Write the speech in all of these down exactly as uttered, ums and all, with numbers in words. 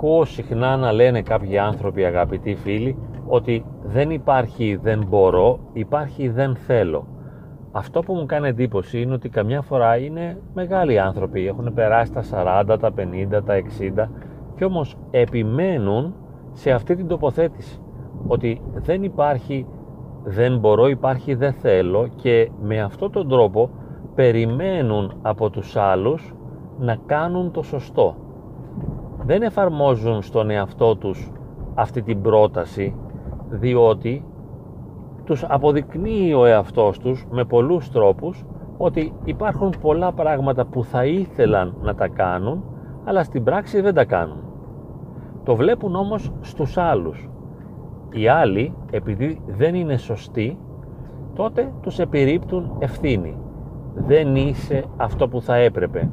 ακούω συχνά να λένε κάποιοι άνθρωποι, αγαπητοί φίλοι, ότι δεν υπάρχει δεν μπορώ, υπάρχει δεν θέλω. Αυτό που μου κάνει εντύπωση είναι ότι καμιά φορά είναι μεγάλοι άνθρωποι, έχουν περάσει τα σαράντα, τα πενήντα, τα εξήντα και όμως επιμένουν σε αυτή την τοποθέτηση, ότι δεν υπάρχει δεν μπορώ, υπάρχει δεν θέλω, και με αυτόν τον τρόπο περιμένουν από τους άλλους να κάνουν το σωστό. Δεν εφαρμόζουν στον εαυτό τους αυτή την πρόταση, διότι τους αποδεικνύει ο εαυτός τους με πολλούς τρόπους ότι υπάρχουν πολλά πράγματα που θα ήθελαν να τα κάνουν, αλλά στην πράξη δεν τα κάνουν. Το βλέπουν όμως στους άλλους. Οι άλλοι, επειδή δεν είναι σωστοί, τότε τους επιρρύπτουν ευθύνη. Δεν είσαι αυτό που θα έπρεπε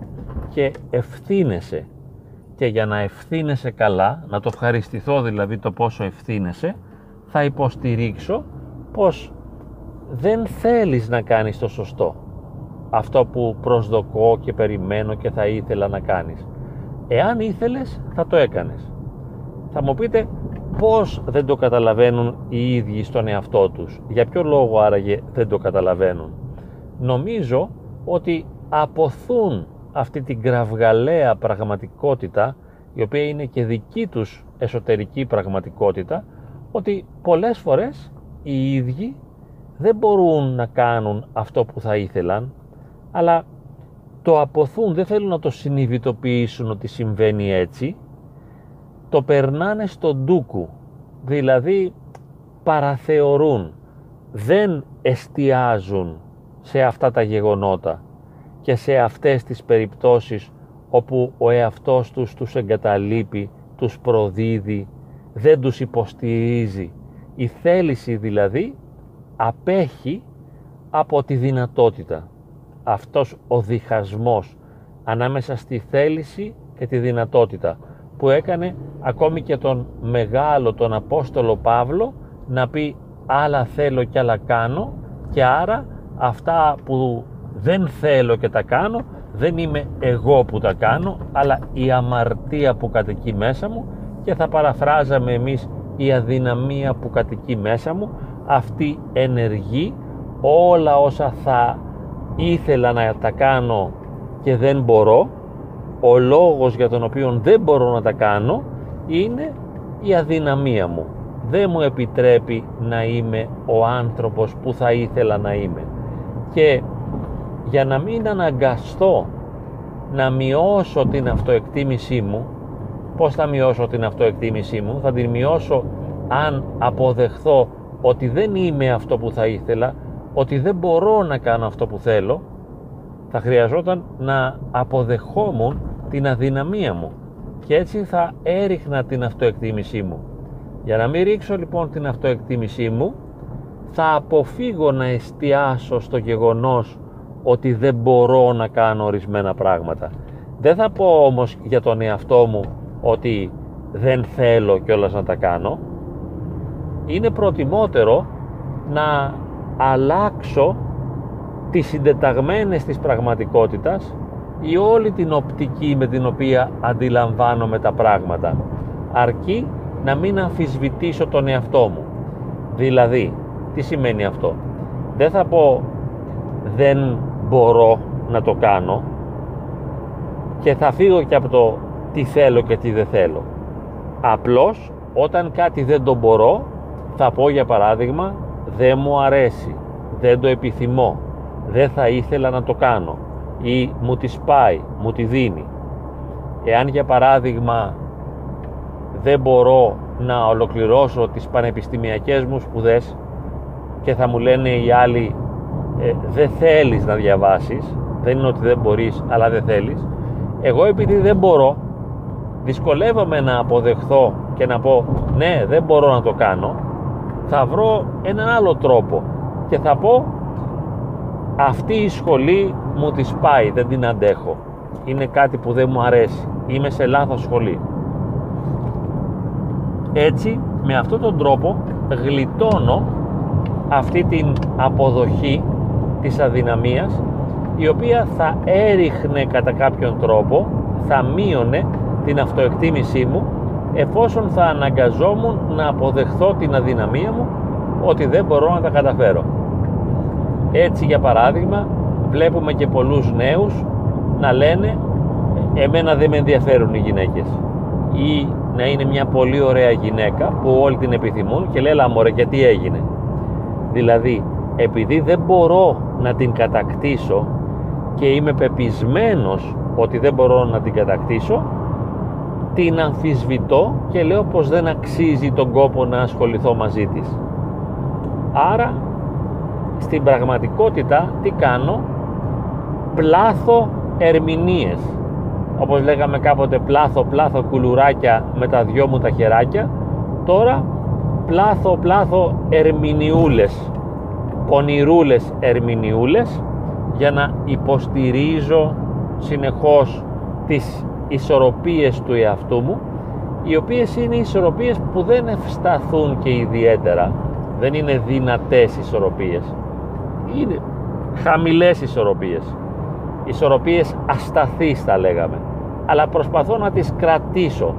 και ευθύνεσαι. Και για να ευθύνεσαι καλά, να το ευχαριστηθώ δηλαδή το πόσο ευθύνεσαι, θα υποστηρίξω πως δεν θέλεις να κάνεις το σωστό, αυτό που προσδοκώ και περιμένω και θα ήθελα να κάνεις. Εάν ήθελες θα το έκανες. Θα μου πείτε πως δεν το καταλαβαίνουν οι ίδιοι στον εαυτό τους, για ποιο λόγο άραγε δεν το καταλαβαίνουν. Νομίζω ότι αποθούν αυτή την κραυγαλαία πραγματικότητα, η οποία είναι και δική τους εσωτερική πραγματικότητα, ότι πολλές φορές οι ίδιοι δεν μπορούν να κάνουν αυτό που θα ήθελαν, αλλά το αποθούν, δεν θέλουν να το συνειδητοποιήσουν ότι συμβαίνει έτσι, το περνάνε στον ντούκου, δηλαδή παραθεωρούν, δεν εστιάζουν σε αυτά τα γεγονότα και σε αυτές τις περιπτώσεις όπου ο εαυτός τους τους εγκαταλείπει, τους προδίδει, δεν τους υποστηρίζει. Η θέληση δηλαδή απέχει από τη δυνατότητα. Αυτός ο διχασμός ανάμεσα στη θέληση και τη δυνατότητα, που έκανε ακόμη και τον μεγάλο, τον Απόστολο Παύλο, να πει άλλα θέλω και άλλα κάνω, και άρα αυτά που δεν θέλω και τα κάνω, δεν είμαι εγώ που τα κάνω, αλλά η αμαρτία που κατοικεί μέσα μου, και θα παραφράζαμε εμείς η αδυναμία που κατοικεί μέσα μου, αυτή ενεργεί όλα όσα θα ήθελα να τα κάνω και δεν μπορώ. Ο λόγος για τον οποίο δεν μπορώ να τα κάνω είναι η αδυναμία μου. Δεν μου επιτρέπει να είμαι ο άνθρωπος που θα ήθελα να είμαι. Και για να μην αναγκαστώ να μειώσω την αυτοεκτίμησή μου, πώς θα μειώσω την αυτοεκτίμησή μου? Θα την μειώσω αν αποδεχθώ ότι δεν είμαι αυτό που θα ήθελα, ότι δεν μπορώ να κάνω αυτό που θέλω. Θα χρειαζόταν να αποδεχόμουν την αδυναμία μου και έτσι θα έριχνα την αυτοεκτίμησή μου. Για να μην ρίξω λοιπόν την αυτοεκτίμησή μου, θα αποφύγω να εστιάσω στο γεγονός ότι δεν μπορώ να κάνω ορισμένα πράγματα. Δεν θα πω όμως για τον εαυτό μου ότι δεν θέλω κιόλας να τα κάνω. Είναι προτιμότερο να αλλάξω τις συντεταγμένες της πραγματικότητας ή όλη την οπτική με την οποία αντιλαμβάνομαι τα πράγματα, αρκεί να μην αμφισβητήσω τον εαυτό μου. Δηλαδή, τι σημαίνει αυτό? Δεν θα πω δεν μπορώ να το κάνω και θα φύγω και από το τι θέλω και τι δεν θέλω. Απλώς όταν κάτι δεν το μπορώ, θα πω για παράδειγμα δεν μου αρέσει, δεν το επιθυμώ, δεν θα ήθελα να το κάνω, ή μου τη σπάει, μου τη δίνει. Εάν για παράδειγμα δεν μπορώ να ολοκληρώσω τις πανεπιστημιακές μου σπουδές και θα μου λένε οι άλλοι ε, δεν θέλεις να διαβάσεις, δεν είναι ότι δεν μπορείς αλλά δεν θέλεις, εγώ επειδή δεν μπορώ δυσκολεύομαι να αποδεχθώ και να πω ναι δεν μπορώ να το κάνω, θα βρω έναν άλλο τρόπο και θα πω αυτή η σχολή μου τη σπάει, δεν την αντέχω, είναι κάτι που δεν μου αρέσει, είμαι σε λάθος σχολή. Έτσι με αυτόν τον τρόπο γλιτώνω αυτή την αποδοχή της αδυναμίας, η οποία θα έριχνε κατά κάποιον τρόπο, θα μείωνε την αυτοεκτίμησή μου εφόσον θα αναγκαζόμουν να αποδεχθώ την αδυναμία μου ότι δεν μπορώ να τα καταφέρω. Έτσι, για παράδειγμα, βλέπουμε και πολλούς νέους να λένε «εμένα δεν με ενδιαφέρουν οι γυναίκες» ή να είναι μια πολύ ωραία γυναίκα που όλοι την επιθυμούν και λέει «λα μωρέ, και τι έγινε». Δηλαδή, επειδή δεν μπορώ να την κατακτήσω και είμαι πεπισμένος ότι δεν μπορώ να την κατακτήσω, την αμφισβητώ και λέω πως δεν αξίζει τον κόπο να ασχοληθώ μαζί της. Άρα στην πραγματικότητα τι κάνω? Πλάθω ερμηνείες, όπως λέγαμε κάποτε πλάθω πλάθω κουλουράκια με τα δυο μου τα χεράκια, τώρα πλάθω πλάθω ερμηνιούλες, πονηρούλες ερμηνιούλες, για να υποστηρίζω συνεχώς τις ισορροπίες του εαυτού μου, οι οποίες είναι ισορροπίες που δεν ευσταθούν και ιδιαίτερα, δεν είναι δυνατές ισορροπίες, είναι χαμηλές ισορροπίες, ισορροπίες ασταθείς θα λέγαμε, αλλά προσπαθώ να τις κρατήσω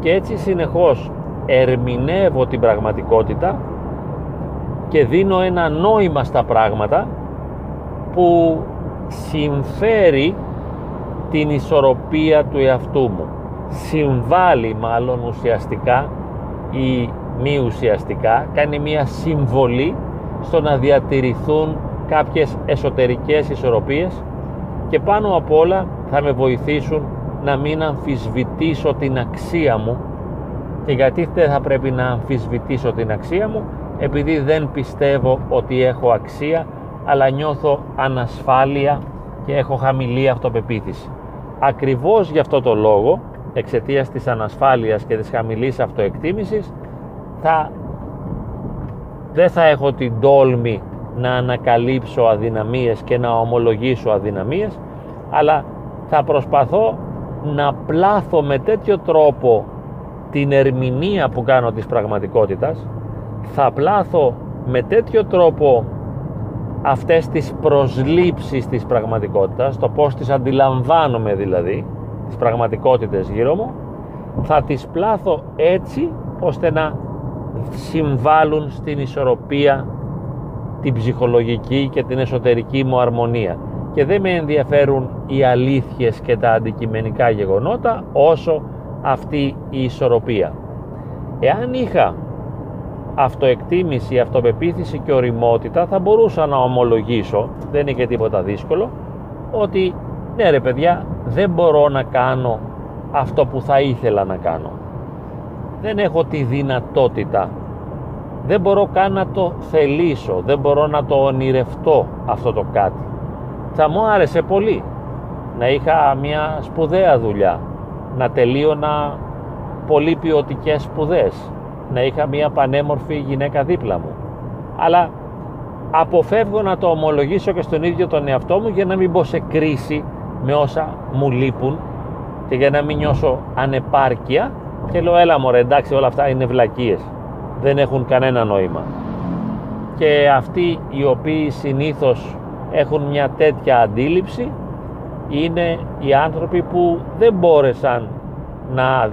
και έτσι συνεχώς ερμηνεύω την πραγματικότητα και δίνω ένα νόημα στα πράγματα που συμφέρει την ισορροπία του εαυτού μου, συμβάλλει μάλλον ουσιαστικά ή μη ουσιαστικά, κάνει μια συμβολή στο να διατηρηθούν κάποιες εσωτερικές ισορροπίες και πάνω απ' όλα θα με βοηθήσουν να μην αμφισβητήσω την αξία μου. Και γιατί δεν θα πρέπει να αμφισβητήσω την αξία μου? Επειδή δεν πιστεύω ότι έχω αξία, αλλά νιώθω ανασφάλεια και έχω χαμηλή αυτοπεποίθηση. Ακριβώς γι' αυτό το λόγο, εξαιτίας της ανασφάλειας και της χαμηλής αυτοεκτίμησης, θα, δεν θα έχω την τόλμη να ανακαλύψω αδυναμίες και να ομολογήσω αδυναμίες, αλλά θα προσπαθώ να πλάθω με τέτοιο τρόπο την ερμηνεία που κάνω της πραγματικότητας, θα πλάθω με τέτοιο τρόπο αυτές τις προσλήψεις της πραγματικότητας, το πώς τις αντιλαμβάνομαι δηλαδή, τις πραγματικότητες γύρω μου, θα τις πλάθω έτσι ώστε να συμβάλλουν στην ισορροπία, την ψυχολογική και την εσωτερική μου αρμονία. Και δεν με ενδιαφέρουν οι αλήθειες και τα αντικειμενικά γεγονότα όσο αυτή η ισορροπία. Εάν είχα αυτοεκτίμηση, αυτοπεποίθηση και ωριμότητα, θα μπορούσα να ομολογήσω, δεν είναι και τίποτα δύσκολο, ότι ναι ρε παιδιά, δεν μπορώ να κάνω αυτό που θα ήθελα να κάνω, δεν έχω τη δυνατότητα, δεν μπορώ καν να το θελήσω, δεν μπορώ να το ονειρευτώ αυτό το κάτι. Θα μου άρεσε πολύ να είχα μια σπουδαία δουλειά, να τελείωνα πολύ ποιοτικές σπουδές, να είχα μια πανέμορφη γυναίκα δίπλα μου, αλλά αποφεύγω να το ομολογήσω και στον ίδιο τον εαυτό μου για να μην μπω σε κρίση με όσα μου λείπουν και για να μην νιώσω ανεπάρκεια και λέω έλα μωρέ εντάξει, όλα αυτά είναι βλακίες, δεν έχουν κανένα νόημα. Και αυτοί οι οποίοι συνήθως έχουν μια τέτοια αντίληψη είναι οι άνθρωποι που δεν μπόρεσαν να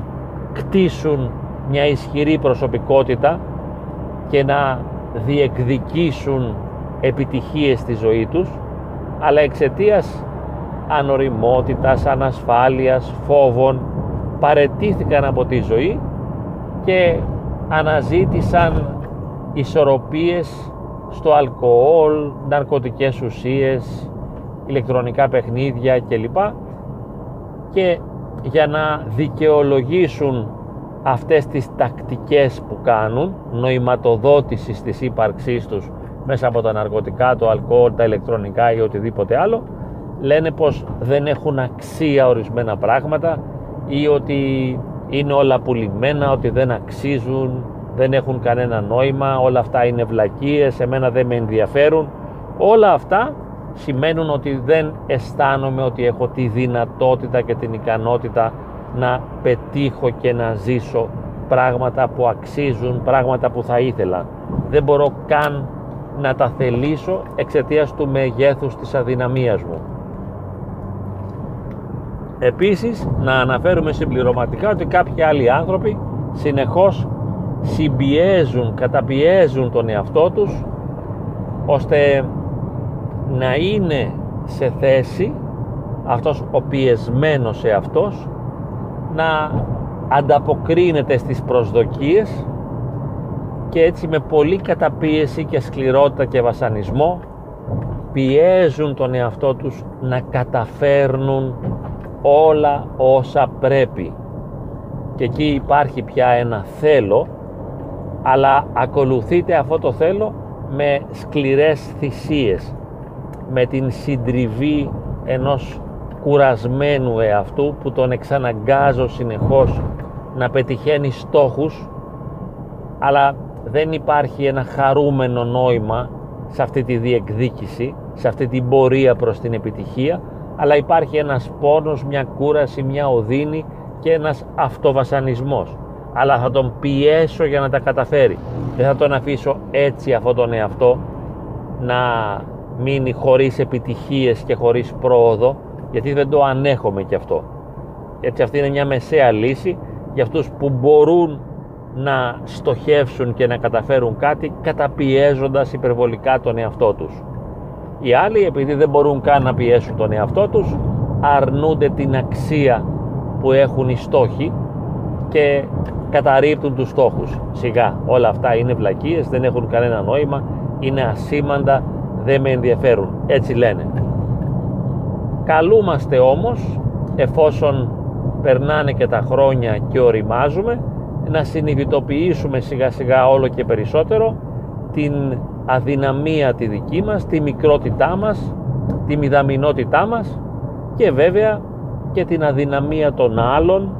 κτίσουν μια ισχυρή προσωπικότητα και να διεκδικήσουν επιτυχίες στη ζωή τους, αλλά εξαιτίας ανοριμότητας, ανασφάλειας, φόβων παραιτήθηκαν από τη ζωή και αναζήτησαν ισορροπίες στο αλκοόλ, ναρκωτικές ουσίες, ηλεκτρονικά παιχνίδια κλπ. Και για να δικαιολογήσουν αυτές τις τακτικές που κάνουν νοηματοδότησης της ύπαρξής τους μέσα από τα ναρκωτικά, το αλκοόλ, τα ηλεκτρονικά ή οτιδήποτε άλλο, λένε πως δεν έχουν αξία ορισμένα πράγματα ή ότι είναι όλα πουλημένα, ότι δεν αξίζουν, δεν έχουν κανένα νόημα, όλα αυτά είναι βλακίες, εμένα δεν με ενδιαφέρουν. Όλα αυτά σημαίνουν ότι δεν αισθάνομαι ότι έχω τη δυνατότητα και την ικανότητα να πετύχω και να ζήσω πράγματα που αξίζουν, πράγματα που θα ήθελα. Δεν μπορώ καν να τα θελήσω εξαιτίας του μεγέθους της αδυναμίας μου. Επίσης, να αναφέρουμε συμπληρωματικά ότι κάποιοι άλλοι άνθρωποι συνεχώς συμπιέζουν, καταπιέζουν τον εαυτό τους ώστε να είναι σε θέση αυτός ο πιεσμένος εαυτός να ανταποκρίνεται στις προσδοκίες, και έτσι με πολλή καταπίεση και σκληρότητα και βασανισμό πιέζουν τον εαυτό τους να καταφέρνουν όλα όσα πρέπει. Και εκεί υπάρχει πια ένα θέλω, αλλά ακολουθείται αυτό το θέλω με σκληρές θυσίες, με την συντριβή ενός κουρασμένου εαυτού που τον εξαναγκάζω συνεχώς να πετυχαίνει στόχους, αλλά δεν υπάρχει ένα χαρούμενο νόημα σε αυτή τη διεκδίκηση, σε αυτή την πορεία προς την επιτυχία, αλλά υπάρχει ένας πόνος, μια κούραση, μια οδύνη και ένας αυτοβασανισμός. Αλλά θα τον πιέσω για να τα καταφέρει, δεν θα τον αφήσω έτσι αυτόν τον εαυτό να μείνει χωρίς επιτυχίες και χωρίς πρόοδο, γιατί δεν το ανέχομαι και αυτό. Έτσι αυτή είναι μια μεσαία λύση για αυτούς που μπορούν να στοχεύσουν και να καταφέρουν κάτι καταπιέζοντας υπερβολικά τον εαυτό τους. Οι άλλοι, επειδή δεν μπορούν καν να πιέσουν τον εαυτό τους, αρνούνται την αξία που έχουν οι στόχοι και καταρρίπτουν τους στόχους. Σιγά, όλα αυτά είναι βλακίες, δεν έχουν κανένα νόημα, είναι ασήμαντα, δεν με ενδιαφέρουν, έτσι λένε. Καλούμαστε όμως, εφόσον περνάνε και τα χρόνια και οριμάζουμε, να συνειδητοποιήσουμε σιγά σιγά όλο και περισσότερο την αδυναμία τη δική μας, τη μικρότητά μας, τη μηδαμινότητά μας, και βέβαια και την αδυναμία των άλλων,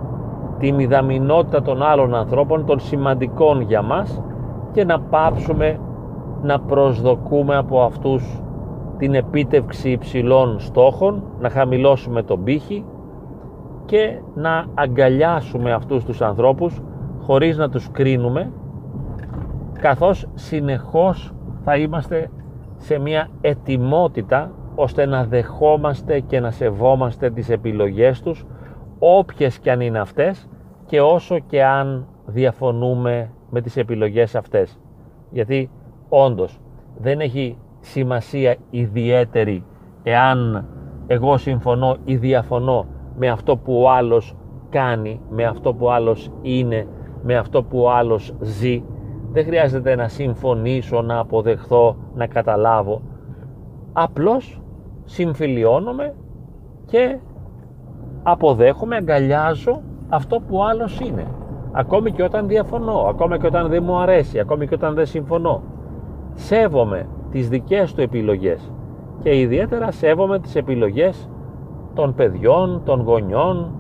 τη μηδαμινότητα των άλλων ανθρώπων, των σημαντικών για μας, και να πάψουμε να προσδοκούμε από αυτούς την επίτευξη υψηλών στόχων, να χαμηλώσουμε τον πύχη και να αγκαλιάσουμε αυτούς τους ανθρώπους χωρίς να τους κρίνουμε, καθώς συνεχώς θα είμαστε σε μια ετοιμότητα ώστε να δεχόμαστε και να σεβόμαστε τις επιλογές τους, όποιες και αν είναι αυτές, και όσο και αν διαφωνούμε με τις επιλογές αυτές. Γιατί όντως δεν έχει σημασία ιδιαίτερη εάν εγώ συμφωνώ ή διαφωνώ με αυτό που ο άλλος κάνει, με αυτό που ο άλλος είναι, με αυτό που ο άλλος ζει. Δεν χρειάζεται να συμφωνήσω, να αποδεχθώ, να καταλάβω. Απλώς συμφιλιώνομαι και αποδέχομαι, αγκαλιάζω αυτό που ο άλλος είναι. Ακόμη και όταν διαφωνώ, ακόμη και όταν δεν μου αρέσει, ακόμη και όταν δεν συμφωνώ. Σέβομαι τις δικές του επιλογές, και ιδιαίτερα σέβομαι τις επιλογές των παιδιών, των γονιών,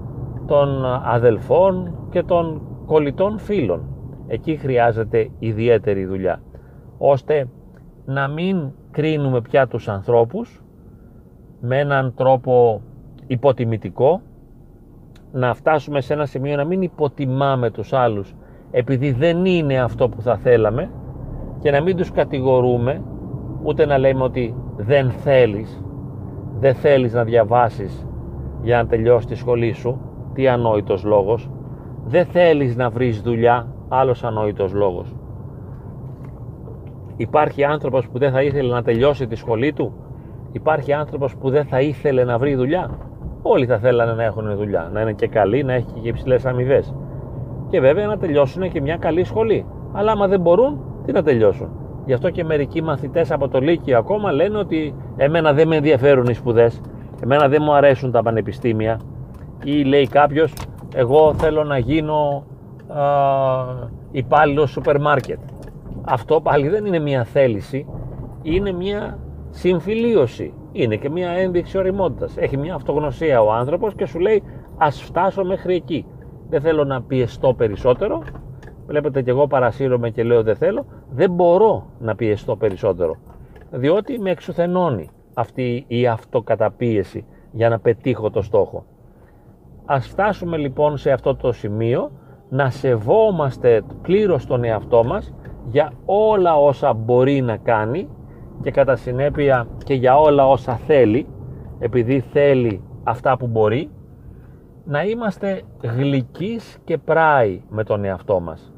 των αδελφών και των κολλητών φίλων. Εκεί χρειάζεται ιδιαίτερη δουλειά, ώστε να μην κρίνουμε πια τους ανθρώπους με έναν τρόπο υποτιμητικό, να φτάσουμε σε ένα σημείο να μην υποτιμάμε τους άλλους επειδή δεν είναι αυτό που θα θέλαμε, και να μην τους κατηγορούμε, ούτε να λέμε ότι δεν θέλεις, δεν θέλεις να διαβάσεις για να τελειώσεις τη σχολή σου, τι ανόητος λόγος, δεν θέλεις να βρεις δουλειά, άλλος ανόητος λόγος. Υπάρχει άνθρωπος που δεν θα ήθελε να τελειώσει τη σχολή του, υπάρχει άνθρωπος που δεν θα ήθελε να βρει δουλειά. Όλοι θα θέλανε να έχουν δουλειά, να είναι και καλοί, να έχει και υψηλές αμοιβές, και βέβαια να τελειώσουν και μια καλή σχολή. Αλλά άμα δεν μπορούν, τι να τελειώσουν. Γι' αυτό και μερικοί μαθητές από το Λύκειο ακόμα λένε ότι εμένα δεν με ενδιαφέρουν οι σπουδές, εμένα δεν μου αρέσουν τα πανεπιστήμια, ή λέει κάποιος, εγώ θέλω να γίνω ε, υπάλληλος σούπερ μάρκετ. Αυτό πάλι δεν είναι μια θέληση, είναι μια συμφιλίωση, είναι και μια ένδειξη ωριμότητας. Έχει μια αυτογνωσία ο άνθρωπος και σου λέει, ας φτάσω μέχρι εκεί, δεν θέλω να πιεστώ περισσότερο. Βλέπετε, και εγώ παρασύρωμαι και λέω δεν θέλω, δεν μπορώ να πιεστώ περισσότερο, διότι με εξουθενώνει αυτή η αυτοκαταπίεση για να πετύχω το στόχο. Ας φτάσουμε λοιπόν σε αυτό το σημείο να σεβόμαστε πλήρως τον εαυτό μας για όλα όσα μπορεί να κάνει, και κατά συνέπεια και για όλα όσα θέλει, επειδή θέλει αυτά που μπορεί, να είμαστε γλυκείς και πράοι με τον εαυτό μας,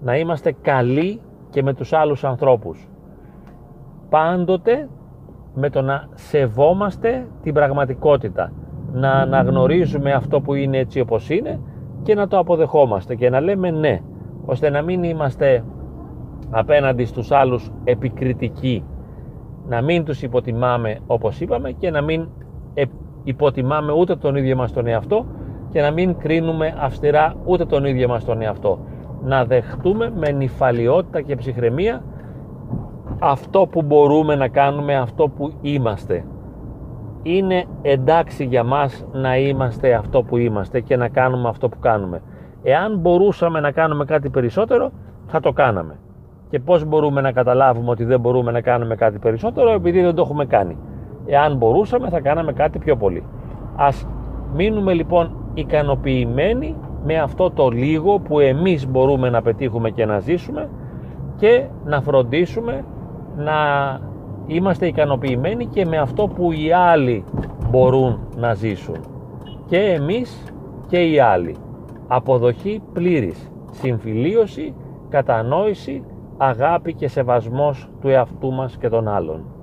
να είμαστε καλοί και με τους άλλους ανθρώπους, πάντοτε με το να σεβόμαστε την πραγματικότητα, να αναγνωρίζουμε αυτό που είναι έτσι όπως είναι και να το αποδεχόμαστε και να λέμε ναι, ώστε να μην είμαστε απέναντι στους άλλους επικριτικοί, να μην τους υποτιμάμε όπως είπαμε και να μην υποτιμάμε ούτε τον ίδιο μας τον εαυτό και να μην κρίνουμε αυστηρά ούτε τον ίδιο μας τον εαυτό, να δεχτούμε με νηφαλιότητα και ψυχραιμία αυτό που μπορούμε να κάνουμε, αυτό που είμαστε. Είναι εντάξει για μας να είμαστε αυτό που είμαστε και να κάνουμε αυτό που κάνουμε. Εάν μπορούσαμε να κάνουμε κάτι περισσότερο, θα το κάναμε. Και πώς μπορούμε να καταλάβουμε ότι δεν μπορούμε να κάνουμε κάτι περισσότερο? Επειδή δεν το έχουμε κάνει. Εάν μπορούσαμε, θα κάναμε κάτι πιο πολύ. Ας μείνουμε λοιπόν ικανοποιημένοι με αυτό το λίγο που εμείς μπορούμε να πετύχουμε και να ζήσουμε και να φροντίσουμε να είμαστε ικανοποιημένοι και με αυτό που οι άλλοι μπορούν να ζήσουν. Και εμείς και οι άλλοι. Αποδοχή πλήρης, συμφιλίωση, κατανόηση, αγάπη και σεβασμός του εαυτού μας και των άλλων.